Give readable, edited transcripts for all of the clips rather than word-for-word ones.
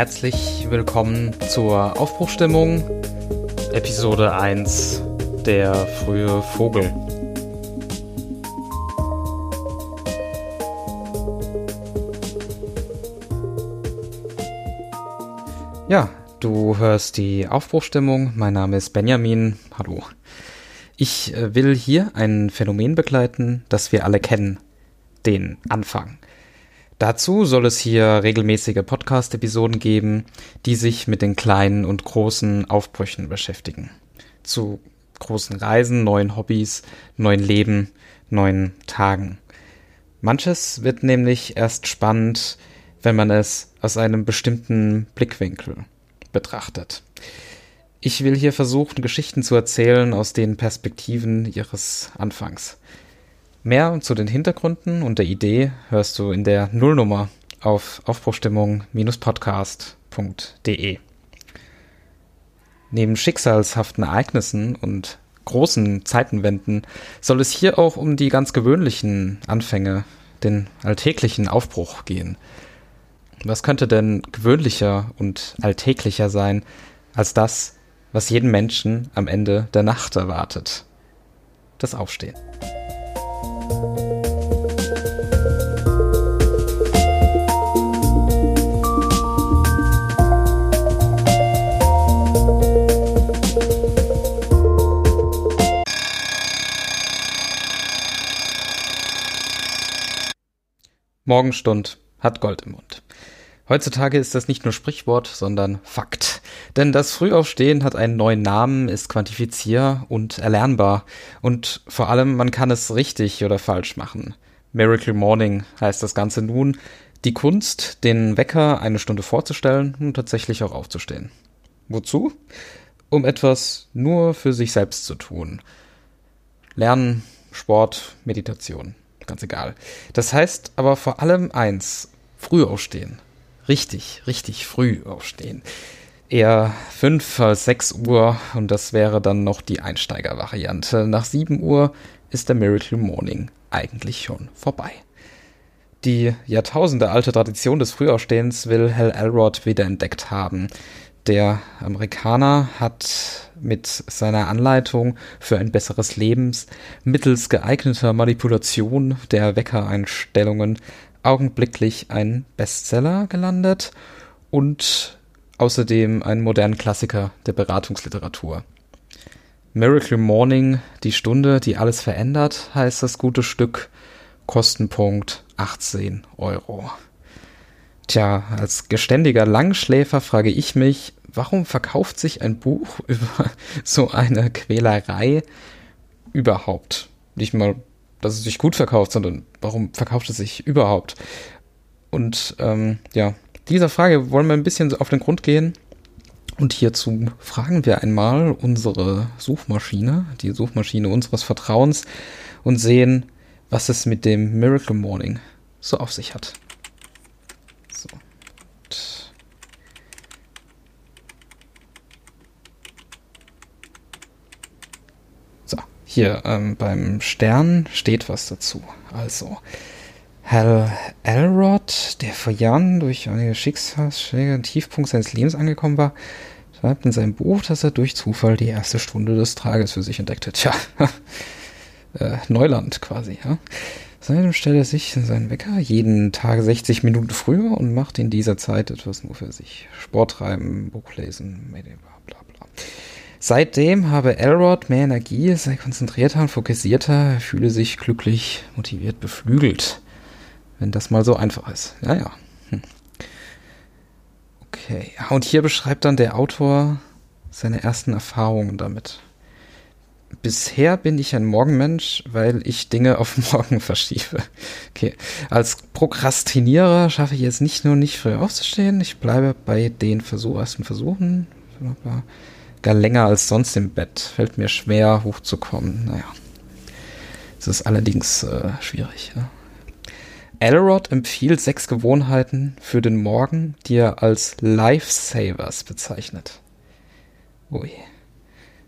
Herzlich willkommen zur Aufbruchstimmung, Episode 1, der frühe Vogel. Ja, du hörst die Aufbruchstimmung. Mein Name ist Benjamin. Hallo. Ich will hier ein Phänomen begleiten, das wir alle kennen, den Anfang. Dazu soll es hier regelmäßige Podcast-Episoden geben, die sich mit den kleinen und großen Aufbrüchen beschäftigen. Zu großen Reisen, neuen Hobbys, neuen Leben, neuen Tagen. Manches wird nämlich erst spannend, wenn man es aus einem bestimmten Blickwinkel betrachtet. Ich will hier versuchen, Geschichten zu erzählen aus den Perspektiven ihres Anfangs. Mehr zu den Hintergründen und der Idee hörst du in der Nullnummer auf aufbruchstimmung-podcast.de. Neben schicksalshaften Ereignissen und großen Zeitenwenden soll es hier auch um die ganz gewöhnlichen Anfänge, den alltäglichen Aufbruch gehen. Was könnte denn gewöhnlicher und alltäglicher sein als das, was jeden Menschen am Ende der Nacht erwartet? Das Aufstehen. Morgenstund hat Gold im Mund. Heutzutage ist das nicht nur Sprichwort, sondern Fakt. Denn das Frühaufstehen hat einen neuen Namen, ist quantifizierbar und erlernbar. Und vor allem, man kann es richtig oder falsch machen. Miracle Morning heißt das Ganze nun. Die Kunst, den Wecker eine Stunde vorzustellen und tatsächlich auch aufzustehen. Wozu? Um etwas nur für sich selbst zu tun. Lernen, Sport, Meditation. Ganz egal. Das heißt aber vor allem eins: früh aufstehen. Richtig früh aufstehen. Eher 5 als 6 Uhr und das wäre dann noch die Einsteigervariante. Nach 7 Uhr ist der Miracle Morning eigentlich schon vorbei. Die jahrtausendealte Tradition des Frühaufstehens will Hal Elrod wiederentdeckt haben. Der Amerikaner hat mit seiner Anleitung für ein besseres Leben mittels geeigneter Manipulation der Weckereinstellungen augenblicklich ein Bestseller gelandet und außerdem einen modernen Klassiker der Beratungsliteratur. Miracle Morning, die Stunde, die alles verändert, heißt das gute Stück, Kostenpunkt 18 €. Tja, als geständiger Langschläfer frage ich mich, warum verkauft sich ein Buch über so eine Quälerei überhaupt? Nicht mal, dass es sich gut verkauft, sondern warum verkauft es sich überhaupt? Und dieser Frage wollen wir ein bisschen auf den Grund gehen. Und hierzu fragen wir einmal unsere Suchmaschine, die Suchmaschine unseres Vertrauens, und sehen, was es mit dem Miracle Morning so auf sich hat. So. So, hier beim Stern steht was dazu. Also, Hal Elrod, der vor Jahren durch einige Schicksalsschläge im Tiefpunkt seines Lebens angekommen war, schreibt in seinem Buch, dass er durch Zufall die erste Stunde des Tages für sich entdeckte. Tja, Neuland quasi, ja. Seitdem stellt er sich in seinen Wecker jeden Tag 60 Minuten früher und macht in dieser Zeit etwas nur für sich. Sport treiben, Buch lesen, bla bla bla. Seitdem habe Elrod mehr Energie, sei konzentrierter und fokussierter, er fühle sich glücklich, motiviert, beflügelt. Wenn das mal so einfach ist. Ja. Okay, und hier beschreibt dann der Autor seine ersten Erfahrungen damit. Bisher bin ich ein Morgenmensch, weil ich Dinge auf morgen verschiebe. Okay. Als Prokrastinierer schaffe ich es nicht nur nicht früh aufzustehen, ich bleibe bei den ersten Versuchen. Gar länger als sonst im Bett. Fällt mir schwer, hochzukommen. Naja. Das ist allerdings schwierig. Ja. Elrod empfiehlt 6 Gewohnheiten für den Morgen, die er als Lifesavers bezeichnet. Ui.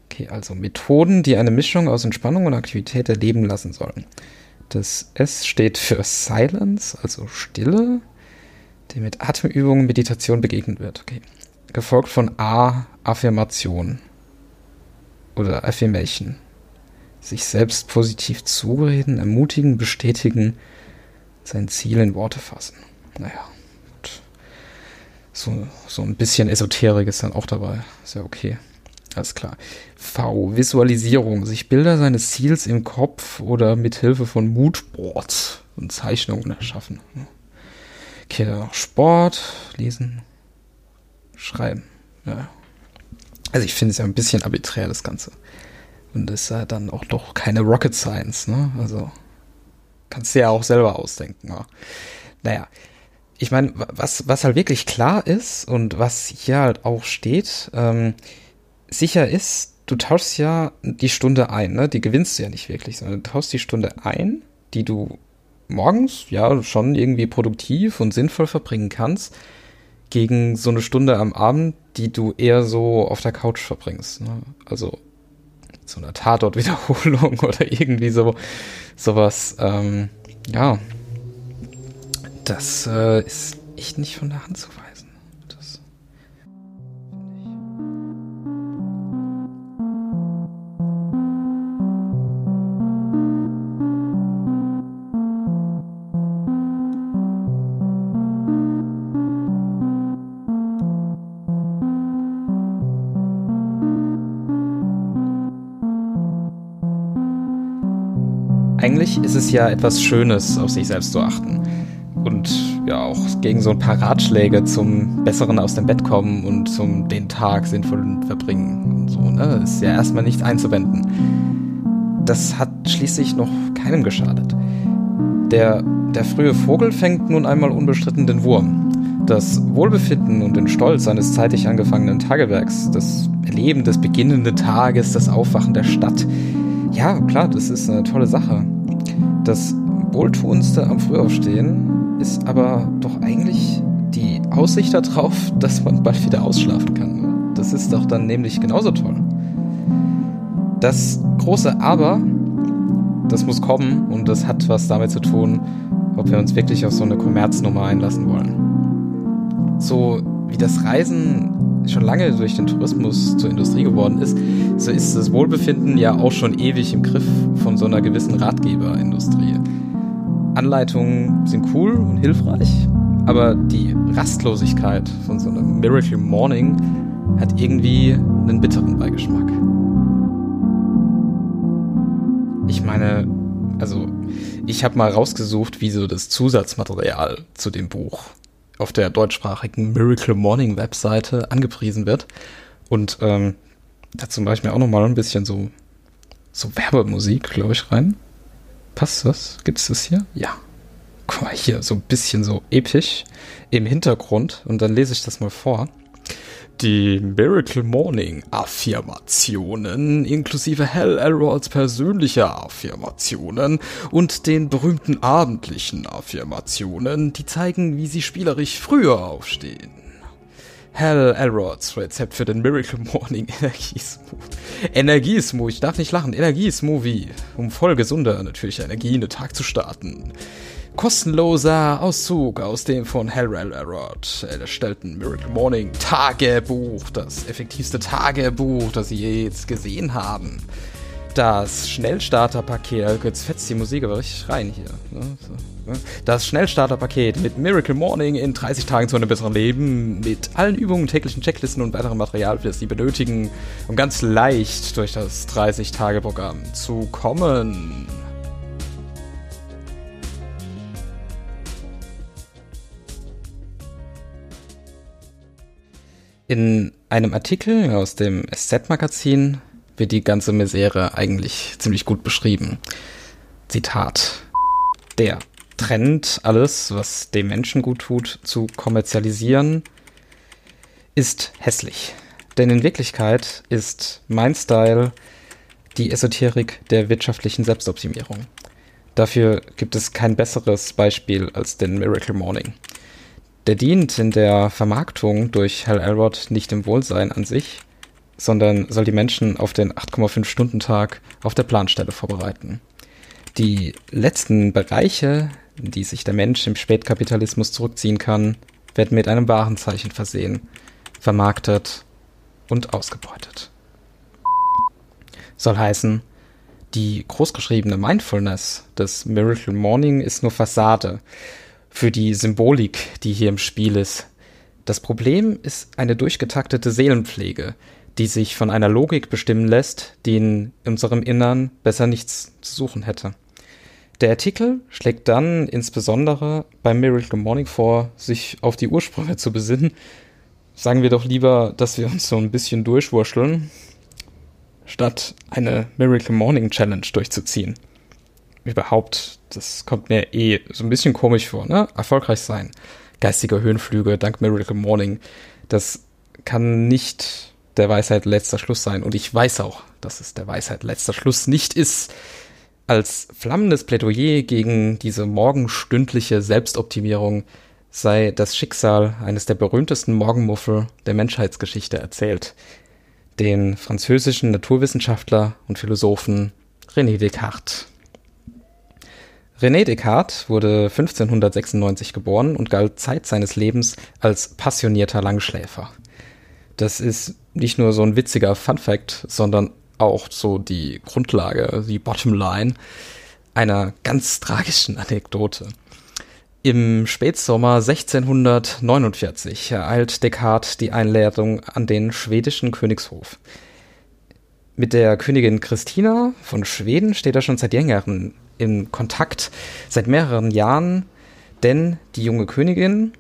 Okay, also Methoden, die eine Mischung aus Entspannung und Aktivität erleben lassen sollen. Das S steht für Silence, also Stille. dem mit Atemübungen Meditation begegnet wird. Okay. Gefolgt von A, Affirmation oder Affirmation. Sich selbst positiv zureden, ermutigen, bestätigen, sein Ziel in Worte fassen. Naja, gut. So ein bisschen Esoterik ist dann auch dabei. Ist ja okay. Alles klar. V, Visualisierung. Sich Bilder seines Ziels im Kopf oder mit Hilfe von Moodboards und Zeichnungen erschaffen. Okay, dann noch Sport, Lesen, Schreiben. Ja. Also ich finde es ja ein bisschen arbiträr, das Ganze. Und das ist ja dann auch doch keine Rocket Science, ne? Also kannst du ja auch selber ausdenken. Ja. Naja, ich meine, was halt wirklich klar ist und was hier halt auch steht, sicher ist, du tauschst ja die Stunde ein, ne? Die gewinnst du ja nicht wirklich, sondern du tauschst die Stunde ein, die du morgens ja schon irgendwie produktiv und sinnvoll verbringen kannst, gegen so eine Stunde am Abend, die du eher so auf der Couch verbringst, ne? Also so einer Tatort-Wiederholung oder irgendwie sowas. Ja, das ist echt nicht von der Hand zu weisen. Das Eigentlich ist es ja etwas Schönes, auf sich selbst zu achten und ja auch gegen so ein paar Ratschläge zum Besseren aus dem Bett kommen und zum den Tag sinnvoll verbringen und so, ne, ist ja erstmal nicht einzuwenden. Das hat schließlich noch keinem geschadet. Der frühe Vogel fängt nun einmal unbestritten den Wurm. Das Wohlbefinden und den Stolz eines zeitig angefangenen Tagewerks, das Erleben des beginnenden Tages, das Aufwachen der Stadt. Ja, klar, das ist eine tolle Sache. Das Wohltuendste am Frühaufstehen ist aber doch eigentlich die Aussicht darauf, dass man bald wieder ausschlafen kann. Das ist doch dann nämlich genauso toll. Das große Aber, das muss kommen und das hat was damit zu tun, ob wir uns wirklich auf so eine Kommerznummer einlassen wollen. So wie das Reisen schon lange durch den Tourismus zur Industrie geworden ist, so ist das Wohlbefinden ja auch schon ewig im Griff von so einer gewissen Ratgeberindustrie. Anleitungen sind cool und hilfreich, aber die Rastlosigkeit von so einem Miracle Morning hat irgendwie einen bitteren Beigeschmack. Ich meine, also ich habe mal rausgesucht, wie so das Zusatzmaterial zu dem Buch auf der deutschsprachigen Miracle Morning Webseite angepriesen wird. Und dazu mache ich mir auch nochmal ein bisschen so Werbemusik, glaube ich, rein. Passt das? Gibt's das hier? Ja. Guck mal, hier so ein bisschen so episch im Hintergrund. Und dann lese ich das mal vor. Die Miracle Morning Affirmationen inklusive Hal Elrods persönlicher Affirmationen und den berühmten abendlichen Affirmationen, die zeigen, wie sie spielerisch früher aufstehen. Hal Elrods Rezept für den Miracle Morning Energiesmoothie. Ich darf nicht lachen. Energiesmoothie, um voll gesunder natürlicher Energie in den Tag zu starten. Kostenloser Auszug aus dem von Hal Elrod erstellten Miracle Morning Tagebuch, das effektivste Tagebuch, das Sie jetzt gesehen haben. Das Schnellstarterpaket, jetzt fetzt die Musik aber richtig rein hier. Das Schnellstarterpaket mit Miracle Morning in 30 Tagen zu einem besseren Leben, mit allen Übungen, täglichen Checklisten und weiterem Material, das Sie benötigen, um ganz leicht durch das 30-Tage-Programm zu kommen. In einem Artikel aus dem SZ-Magazin wird die ganze Misere eigentlich ziemlich gut beschrieben. Zitat. Der Trend, alles, was dem Menschen gut tut, zu kommerzialisieren, ist hässlich. Denn in Wirklichkeit ist mein Style die Esoterik der wirtschaftlichen Selbstoptimierung. Dafür gibt es kein besseres Beispiel als den Miracle Morning. Der dient in der Vermarktung durch Hal Elrod nicht dem Wohlsein an sich, sondern soll die Menschen auf den 8,5-Stunden-Tag auf der Planstelle vorbereiten. Die letzten Bereiche, in die sich der Mensch im Spätkapitalismus zurückziehen kann, werden mit einem Warenzeichen versehen, vermarktet und ausgebeutet. Soll heißen, die großgeschriebene Mindfulness des Miracle Morning ist nur Fassade für die Symbolik, die hier im Spiel ist. Das Problem ist eine durchgetaktete Seelenpflege, die sich von einer Logik bestimmen lässt, die in unserem Innern besser nichts zu suchen hätte. Der Artikel schlägt dann insbesondere beim Miracle Morning vor, sich auf die Ursprünge zu besinnen. Sagen wir doch lieber, dass wir uns so ein bisschen durchwurscheln, statt eine Miracle Morning Challenge durchzuziehen. Überhaupt, das kommt mir so ein bisschen komisch vor, ne? Erfolgreich sein, geistige Höhenflüge dank Miracle Morning, das kann nicht der Weisheit letzter Schluss sein. Und ich weiß auch, dass es der Weisheit letzter Schluss nicht ist. Als flammendes Plädoyer gegen diese morgenstündliche Selbstoptimierung sei das Schicksal eines der berühmtesten Morgenmuffel der Menschheitsgeschichte erzählt, den französischen Naturwissenschaftler und Philosophen René Descartes. René Descartes wurde 1596 geboren und galt Zeit seines Lebens als passionierter Langschläfer. Das ist nicht nur so ein witziger Funfact, sondern auch so die Grundlage, die Bottomline einer ganz tragischen Anekdote. Im Spätsommer 1649 ereilt Descartes die Einladung an den schwedischen Königshof. Mit der Königin Christina von Schweden steht er schon seit Jahren in Kontakt, seit mehreren Jahren, denn die junge Königin,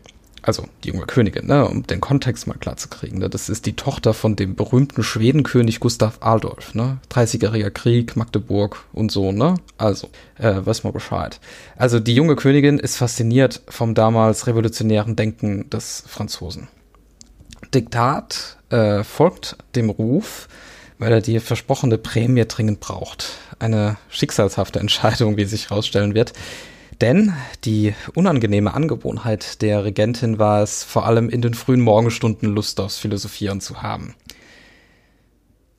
ne, um den Kontext mal klar zu kriegen, ne, das ist die Tochter von dem berühmten Schwedenkönig Gustav Adolf, ne, 30-jähriger Krieg, Magdeburg und so, ne, also, weiß mal Bescheid. Also die junge Königin ist fasziniert vom damals revolutionären Denken des Franzosen. Descartes folgt dem Ruf, weil er die versprochene Prämie dringend braucht. Eine schicksalshafte Entscheidung, wie sich herausstellen wird. Denn die unangenehme Angewohnheit der Regentin war es, vor allem in den frühen Morgenstunden Lust aufs Philosophieren zu haben.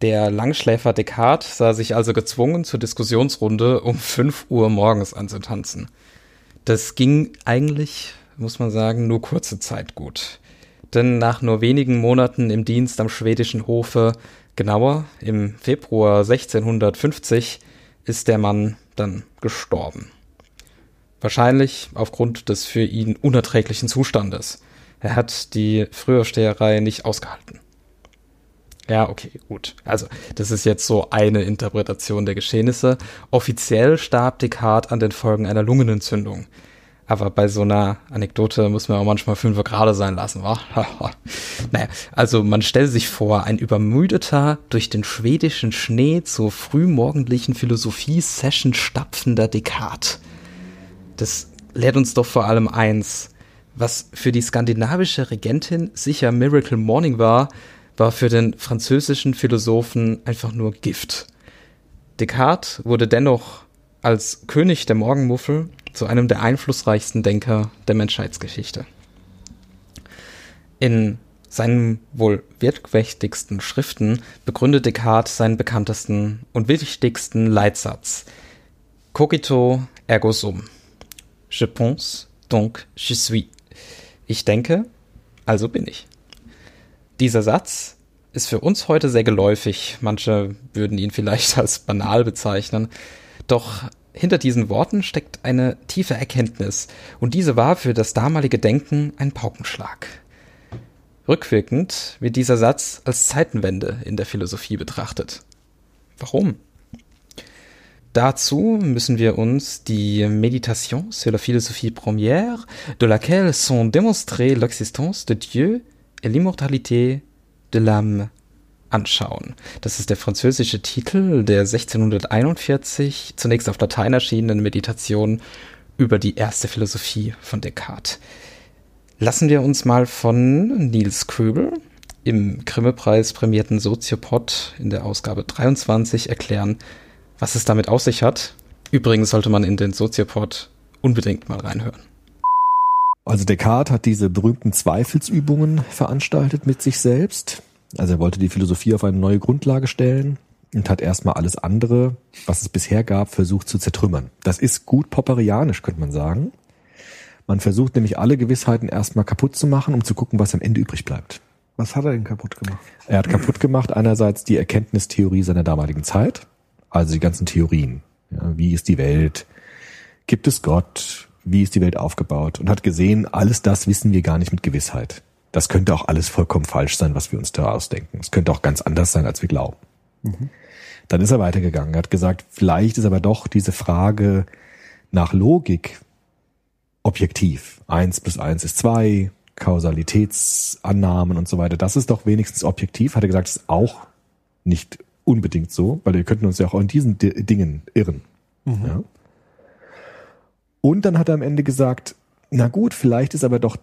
Der Langschläfer Descartes sah sich also gezwungen, zur Diskussionsrunde um 5 Uhr morgens anzutanzen. Das ging eigentlich, muss man sagen, nur kurze Zeit gut. Denn nach nur wenigen Monaten im Dienst am schwedischen Hofe, genauer im Februar 1650, ist der Mann dann gestorben. Wahrscheinlich aufgrund des für ihn unerträglichen Zustandes. Er hat die Frühaufsteherei nicht ausgehalten. Ja, okay, gut. Also, das ist jetzt so eine Interpretation der Geschehnisse. Offiziell starb Descartes an den Folgen einer Lungenentzündung. Aber bei so einer Anekdote muss man auch manchmal Fünfe gerade sein lassen, wa? Naja, also man stelle sich vor, ein übermüdeter, durch den schwedischen Schnee zur frühmorgendlichen Philosophie-Session stapfender Descartes. Das lehrt uns doch vor allem eins. Was für die skandinavische Regentin sicher Miracle Morning war, war für den französischen Philosophen einfach nur Gift. Descartes wurde dennoch als König der Morgenmuffel zu einem der einflussreichsten Denker der Menschheitsgeschichte. In seinen wohl wirkmächtigsten Schriften begründet Descartes seinen bekanntesten und wichtigsten Leitsatz: Cogito ergo sum. Je pense, donc je suis. Ich denke, also bin ich. Dieser Satz ist für uns heute sehr geläufig. Manche würden ihn vielleicht als banal bezeichnen. Doch hinter diesen Worten steckt eine tiefe Erkenntnis. Und diese war für das damalige Denken ein Paukenschlag. Rückwirkend wird dieser Satz als Zeitenwende in der Philosophie betrachtet. Warum? Dazu müssen wir uns die Meditation sur la Philosophie première, de laquelle sont démontrées l'existence de Dieu et l'immortalité de l'âme anschauen. Das ist der französische Titel der 1641 zunächst auf Latein erschienenen Meditation über die erste Philosophie von Descartes. Lassen wir uns mal von Nils Köbel, im Grimme-Preis prämierten Soziopod in der Ausgabe 23, erklären, was es damit auf sich hat. Übrigens sollte man in den Soziopod unbedingt mal reinhören. Also Descartes hat diese berühmten Zweifelsübungen veranstaltet mit sich selbst. Also er wollte die Philosophie auf eine neue Grundlage stellen und hat erstmal alles andere, was es bisher gab, versucht zu zertrümmern. Das ist gut popperianisch, könnte man sagen. Man versucht nämlich alle Gewissheiten erstmal kaputt zu machen, um zu gucken, was am Ende übrig bleibt. Was hat er denn kaputt gemacht? Er hat kaputt gemacht einerseits die Erkenntnistheorie seiner damaligen Zeit, also die ganzen Theorien. Ja, wie ist die Welt? Gibt es Gott? Wie ist die Welt aufgebaut? Und hat gesehen, alles das wissen wir gar nicht mit Gewissheit. Das könnte auch alles vollkommen falsch sein, was wir uns da ausdenken. Es könnte auch ganz anders sein, als wir glauben. Mhm. Dann ist er weitergegangen. Er hat gesagt, vielleicht ist aber doch diese Frage nach Logik objektiv. 1 + 1 = 2, Kausalitätsannahmen und so weiter. Das ist doch wenigstens objektiv, hat er gesagt, ist auch nicht unbedingt so, weil wir könnten uns ja auch in diesen Dingen irren. Mhm. Ja. Und dann hat er am Ende gesagt, na gut, vielleicht ist aber doch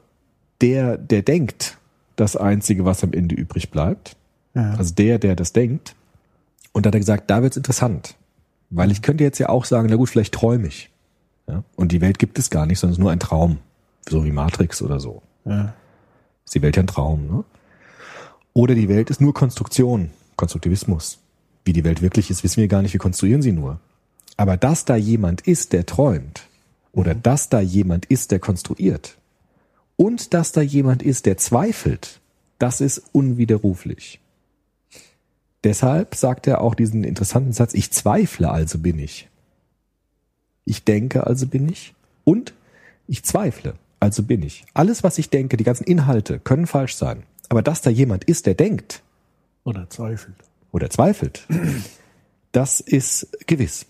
der denkt, das Einzige, was am Ende übrig bleibt. Ja. Also der das denkt. Und da hat er gesagt, da wird's interessant. Weil ich könnte jetzt ja auch sagen, na gut, vielleicht träume ich. Ja? Und die Welt gibt es gar nicht, sondern es ist nur ein Traum. So wie Matrix oder so. Ja. Ist die Welt ja ein Traum, ne? Oder die Welt ist nur Konstruktion, Konstruktivismus. Wie die Welt wirklich ist, wissen wir gar nicht, wir konstruieren sie nur. Aber dass da jemand ist, der träumt, oder dass da jemand ist, der konstruiert, und dass da jemand ist, der zweifelt, das ist unwiderruflich. Deshalb sagt er auch diesen interessanten Satz, ich zweifle, also bin ich. Ich denke, also bin ich. Und ich zweifle, also bin ich. Alles, was ich denke, die ganzen Inhalte können falsch sein. Aber dass da jemand ist, der denkt. Oder zweifelt. Das ist gewiss.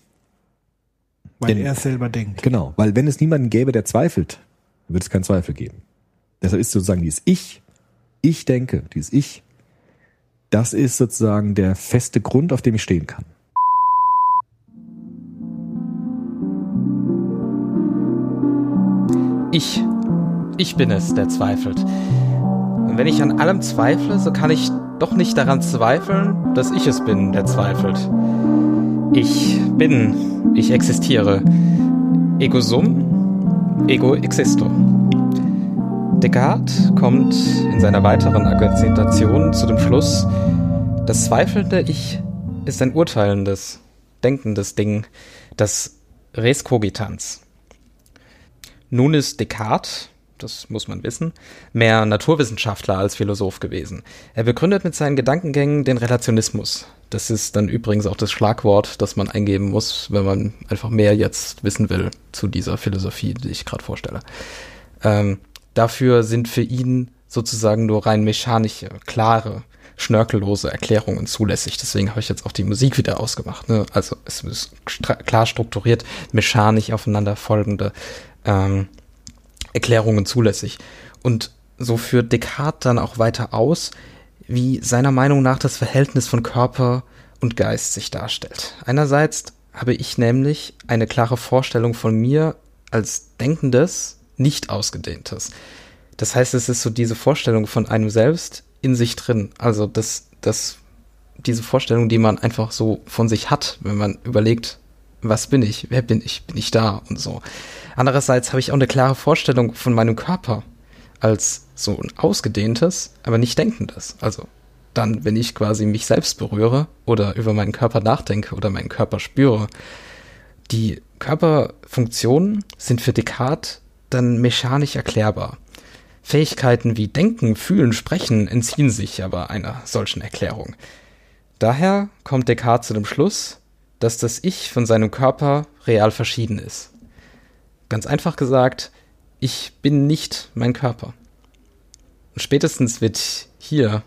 Weil er selber denkt. Genau, weil wenn es niemanden gäbe, der zweifelt, würde es keinen Zweifel geben. Deshalb ist sozusagen dieses Ich denke, dieses Ich, das ist sozusagen der feste Grund, auf dem ich stehen kann. Ich bin es, der zweifelt. Und wenn ich an allem zweifle, so kann ich doch nicht daran zweifeln, dass ich es bin, der zweifelt. Ich bin, ich existiere. Ego sum, ego existo. Descartes kommt in seiner weiteren Argumentation zu dem Schluss, das zweifelnde Ich ist ein urteilendes, denkendes Ding, das Res Cogitans. Nun ist Descartes, das muss man wissen, mehr Naturwissenschaftler als Philosoph gewesen. Er begründet mit seinen Gedankengängen den Relationismus. Das ist dann übrigens auch das Schlagwort, das man eingeben muss, wenn man einfach mehr jetzt wissen will zu dieser Philosophie, die ich gerade vorstelle. Dafür sind für ihn sozusagen nur rein mechanische, klare, schnörkellose Erklärungen zulässig. Deswegen habe ich jetzt auch die Musik wieder ausgemacht. Ne? Also es ist klar strukturiert, mechanisch aufeinander folgende Erklärungen zulässig. Und so führt Descartes dann auch weiter aus, wie seiner Meinung nach das Verhältnis von Körper und Geist sich darstellt. Einerseits habe ich nämlich eine klare Vorstellung von mir als denkendes, nicht ausgedehntes. Das heißt, es ist so diese Vorstellung von einem selbst in sich drin. Also diese Vorstellung, die man einfach so von sich hat, wenn man überlegt, was bin ich, wer bin ich da und so. Andererseits habe ich auch eine klare Vorstellung von meinem Körper als so ein ausgedehntes, aber nicht denkendes. Also dann, wenn ich quasi mich selbst berühre oder über meinen Körper nachdenke oder meinen Körper spüre. Die Körperfunktionen sind für Descartes dann mechanisch erklärbar. Fähigkeiten wie Denken, Fühlen, Sprechen entziehen sich aber einer solchen Erklärung. Daher kommt Descartes zu dem Schluss, dass das Ich von seinem Körper real verschieden ist. Ganz einfach gesagt, ich bin nicht mein Körper. Und spätestens wird hier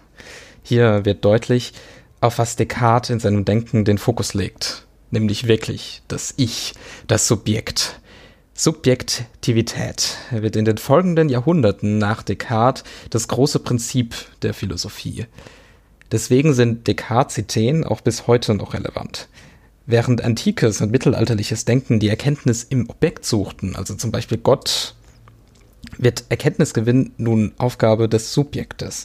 wird deutlich, auf was Descartes in seinem Denken den Fokus legt. Nämlich wirklich das Ich, das Subjekt. Subjektivität wird in den folgenden Jahrhunderten nach Descartes das große Prinzip der Philosophie. Deswegen sind Descartes-Zitaten auch bis heute noch relevant. Während antikes und mittelalterliches Denken die Erkenntnis im Objekt suchten, also zum Beispiel Gott, wird Erkenntnisgewinn nun Aufgabe des Subjektes.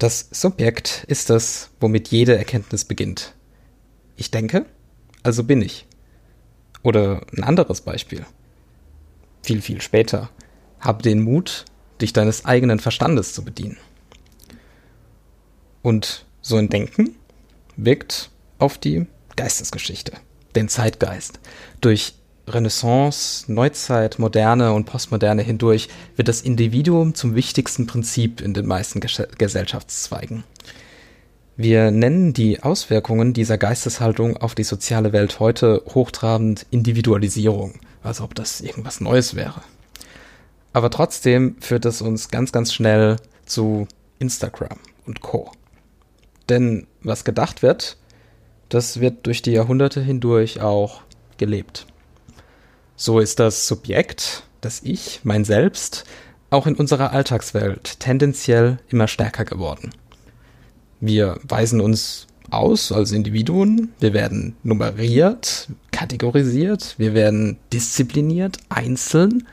Das Subjekt ist das, womit jede Erkenntnis beginnt. Ich denke, also bin ich. Oder ein anderes Beispiel. Viel, viel später. Hab den Mut, dich deines eigenen Verstandes zu bedienen. Und so ein Denken wirkt auf die Geistesgeschichte, den Zeitgeist, durch Renaissance, Neuzeit, Moderne und Postmoderne hindurch wird das Individuum zum wichtigsten Prinzip in den meisten Gesellschaftszweigen. Wir nennen die Auswirkungen dieser Geisteshaltung auf die soziale Welt heute hochtrabend Individualisierung, als ob das irgendwas Neues wäre. Aber trotzdem führt es uns ganz, ganz schnell zu Instagram und Co. Denn was gedacht wird, das wird durch die Jahrhunderte hindurch auch gelebt. So ist das Subjekt, das Ich, mein Selbst, auch in unserer Alltagswelt tendenziell immer stärker geworden. Wir weisen uns aus als Individuen, wir werden nummeriert, kategorisiert, wir werden diszipliniert, einzeln,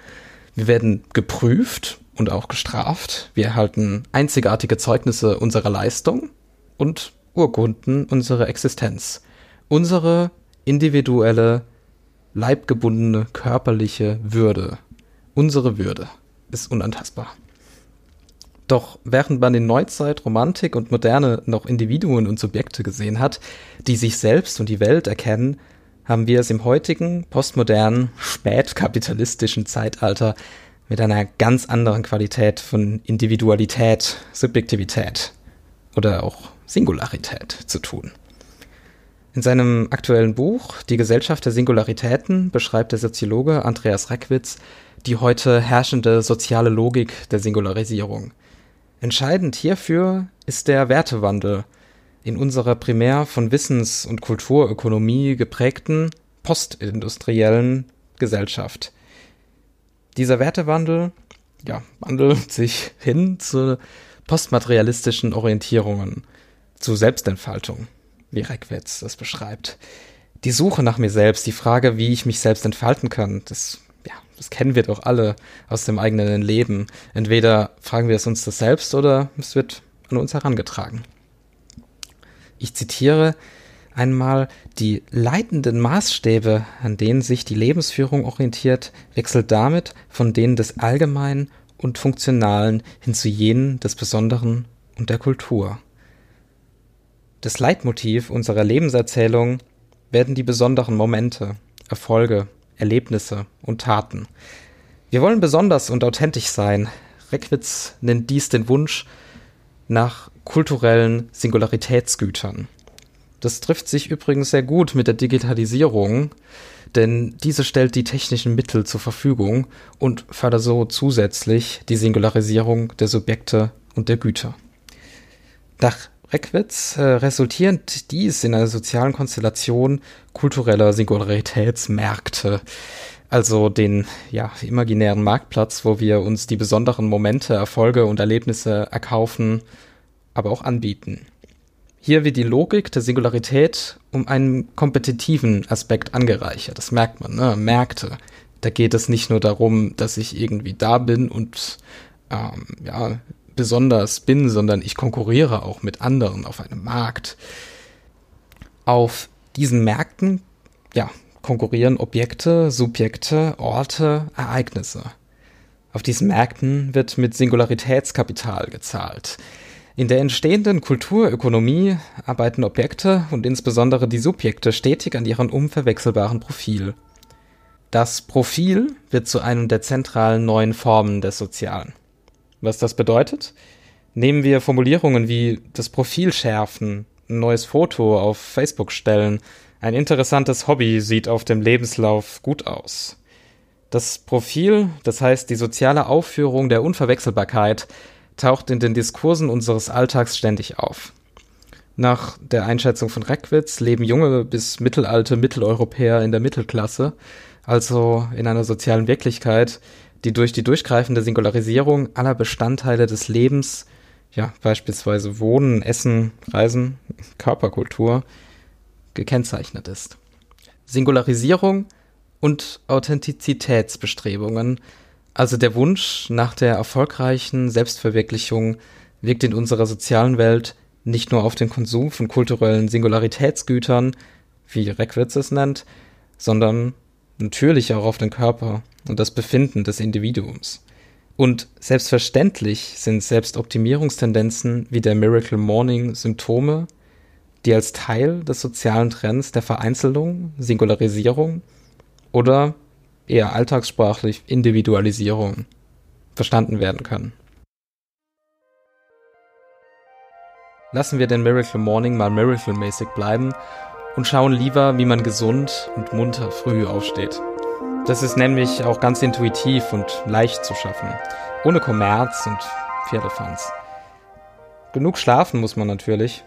wir werden geprüft und auch gestraft, wir erhalten einzigartige Zeugnisse unserer Leistung und Urkunden unserer Existenz, unsere individuelle leibgebundene körperliche Würde. Unsere Würde ist unantastbar. Doch während man in Neuzeit, Romantik und Moderne noch Individuen und Subjekte gesehen hat, die sich selbst und die Welt erkennen, haben wir es im heutigen, postmodernen, spätkapitalistischen Zeitalter mit einer ganz anderen Qualität von Individualität, Subjektivität oder auch Singularität zu tun. In seinem aktuellen Buch Die Gesellschaft der Singularitäten beschreibt der Soziologe Andreas Reckwitz die heute herrschende soziale Logik der Singularisierung. Entscheidend hierfür ist der Wertewandel in unserer primär von Wissens- und Kulturökonomie geprägten postindustriellen Gesellschaft. Dieser Wertewandel, wandelt sich hin zu postmaterialistischen Orientierungen, zu Selbstentfaltung, wie Reckwitz das beschreibt. Die Suche nach mir selbst, die Frage, wie ich mich selbst entfalten kann, das kennen wir doch alle aus dem eigenen Leben. Entweder fragen wir es uns das selbst oder es wird an uns herangetragen. Ich zitiere einmal: Die leitenden Maßstäbe, an denen sich die Lebensführung orientiert, wechselt damit von denen des Allgemeinen und Funktionalen hin zu jenen des Besonderen und der Kultur. Das Leitmotiv unserer Lebenserzählung werden die besonderen Momente, Erfolge, Erlebnisse und Taten. Wir wollen besonders und authentisch sein. Reckwitz nennt dies den Wunsch nach kulturellen Singularitätsgütern. Das trifft sich übrigens sehr gut mit der Digitalisierung, denn diese stellt die technischen Mittel zur Verfügung und fördert so zusätzlich die Singularisierung der Subjekte und der Güter. Nach Reckwitz resultierend dies in einer sozialen Konstellation kultureller Singularitätsmärkte, also den imaginären Marktplatz, wo wir uns die besonderen Momente, Erfolge und Erlebnisse erkaufen, aber auch anbieten. Hier wird die Logik der Singularität um einen kompetitiven Aspekt angereichert, das merkt man, ne? Märkte. Da geht es nicht nur darum, dass ich irgendwie da bin und besonders bin, sondern ich konkurriere auch mit anderen auf einem Markt. Auf diesen Märkten, konkurrieren Objekte, Subjekte, Orte, Ereignisse. Auf diesen Märkten wird mit Singularitätskapital gezahlt. In der entstehenden Kulturökonomie arbeiten Objekte und insbesondere die Subjekte stetig an ihrem unverwechselbaren Profil. Das Profil wird zu einem der zentralen neuen Formen des Sozialen. Was das bedeutet? Nehmen wir Formulierungen wie das Profil schärfen, ein neues Foto auf Facebook stellen, ein interessantes Hobby sieht auf dem Lebenslauf gut aus. Das Profil, das heißt die soziale Aufführung der Unverwechselbarkeit, taucht in den Diskursen unseres Alltags ständig auf. Nach der Einschätzung von Reckwitz leben junge bis mittelalte Mitteleuropäer in der Mittelklasse, also in einer sozialen Wirklichkeit, die durch die durchgreifende Singularisierung aller Bestandteile des Lebens, beispielsweise Wohnen, Essen, Reisen, Körperkultur, gekennzeichnet ist. Singularisierung und Authentizitätsbestrebungen, also der Wunsch nach der erfolgreichen Selbstverwirklichung, wirkt in unserer sozialen Welt nicht nur auf den Konsum von kulturellen Singularitätsgütern, wie Reckwitz es nennt, sondern natürlich auch auf den Körper und das Befinden des Individuums. Und selbstverständlich sind Selbstoptimierungstendenzen wie der Miracle Morning Symptome, die als Teil des sozialen Trends der Vereinzelung, Singularisierung oder eher alltagssprachlich Individualisierung verstanden werden kann. Lassen wir den Miracle Morning mal miracle-mäßig bleiben und schauen lieber, wie man gesund und munter früh aufsteht. Das ist nämlich auch ganz intuitiv und leicht zu schaffen, ohne Kommerz und Pferdefanz. Genug schlafen muss man natürlich.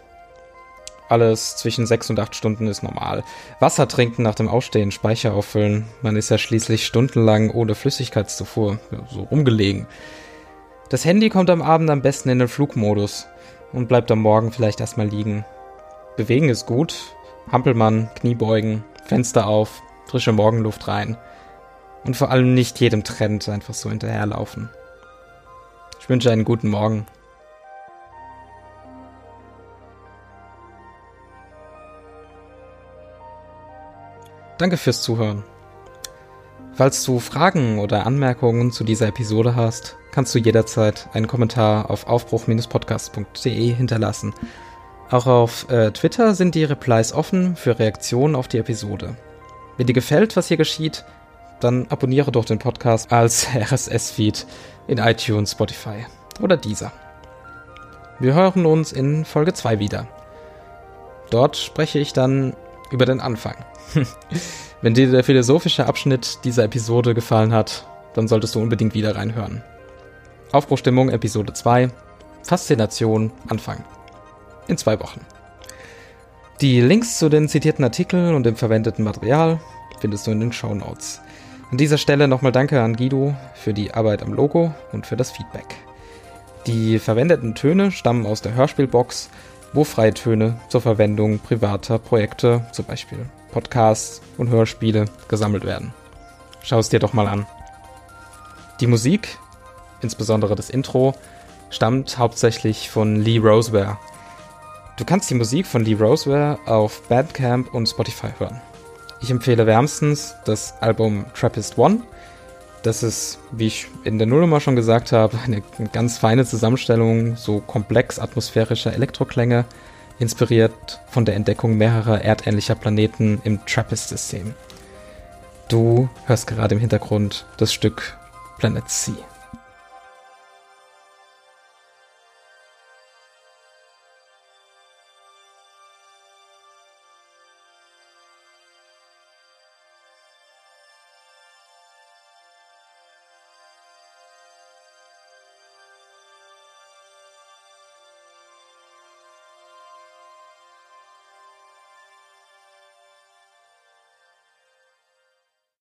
Alles zwischen 6 und 8 Stunden ist normal. Wasser trinken nach dem Aufstehen, Speicher auffüllen. Man ist ja schließlich stundenlang ohne Flüssigkeitszufuhr, so rumgelegen. Das Handy kommt am Abend am besten in den Flugmodus und bleibt am Morgen vielleicht erstmal liegen. Bewegen ist gut. Hampelmann, Kniebeugen, Fenster auf, frische Morgenluft rein. Und vor allem nicht jedem Trend einfach so hinterherlaufen. Ich wünsche einen guten Morgen. Danke fürs Zuhören. Falls du Fragen oder Anmerkungen zu dieser Episode hast, kannst du jederzeit einen Kommentar auf aufbruch-podcast.de hinterlassen. Auch auf Twitter sind die Replies offen für Reaktionen auf die Episode. Wenn dir gefällt, was hier geschieht, dann abonniere doch den Podcast als RSS-Feed in iTunes, Spotify oder Deezer. Wir hören uns in Folge 2 wieder. Dort spreche ich dann über den Anfang. Wenn dir der philosophische Abschnitt dieser Episode gefallen hat, dann solltest du unbedingt wieder reinhören. Aufbruchstimmung, Episode 2, Faszination, Anfang. In 2 Wochen. Die Links zu den zitierten Artikeln und dem verwendeten Material findest du in den Shownotes. An dieser Stelle nochmal danke an Guido für die Arbeit am Logo und für das Feedback. Die verwendeten Töne stammen aus der Hörspielbox, wo freie Töne zur Verwendung privater Projekte, zum Beispiel Podcasts und Hörspiele, gesammelt werden. Schau es dir doch mal an. Die Musik, insbesondere das Intro, stammt hauptsächlich von Lee Roseberry. Du kannst die Musik von Lee Roseberry auf Bandcamp und Spotify hören. Ich empfehle wärmstens das Album Trappist-System. Das ist, wie ich in der Nullnummer schon gesagt habe, eine ganz feine Zusammenstellung so komplex atmosphärischer Elektroklänge, inspiriert von der Entdeckung mehrerer erdähnlicher Planeten im Trappist-System. Du hörst gerade im Hintergrund das Stück Planet C.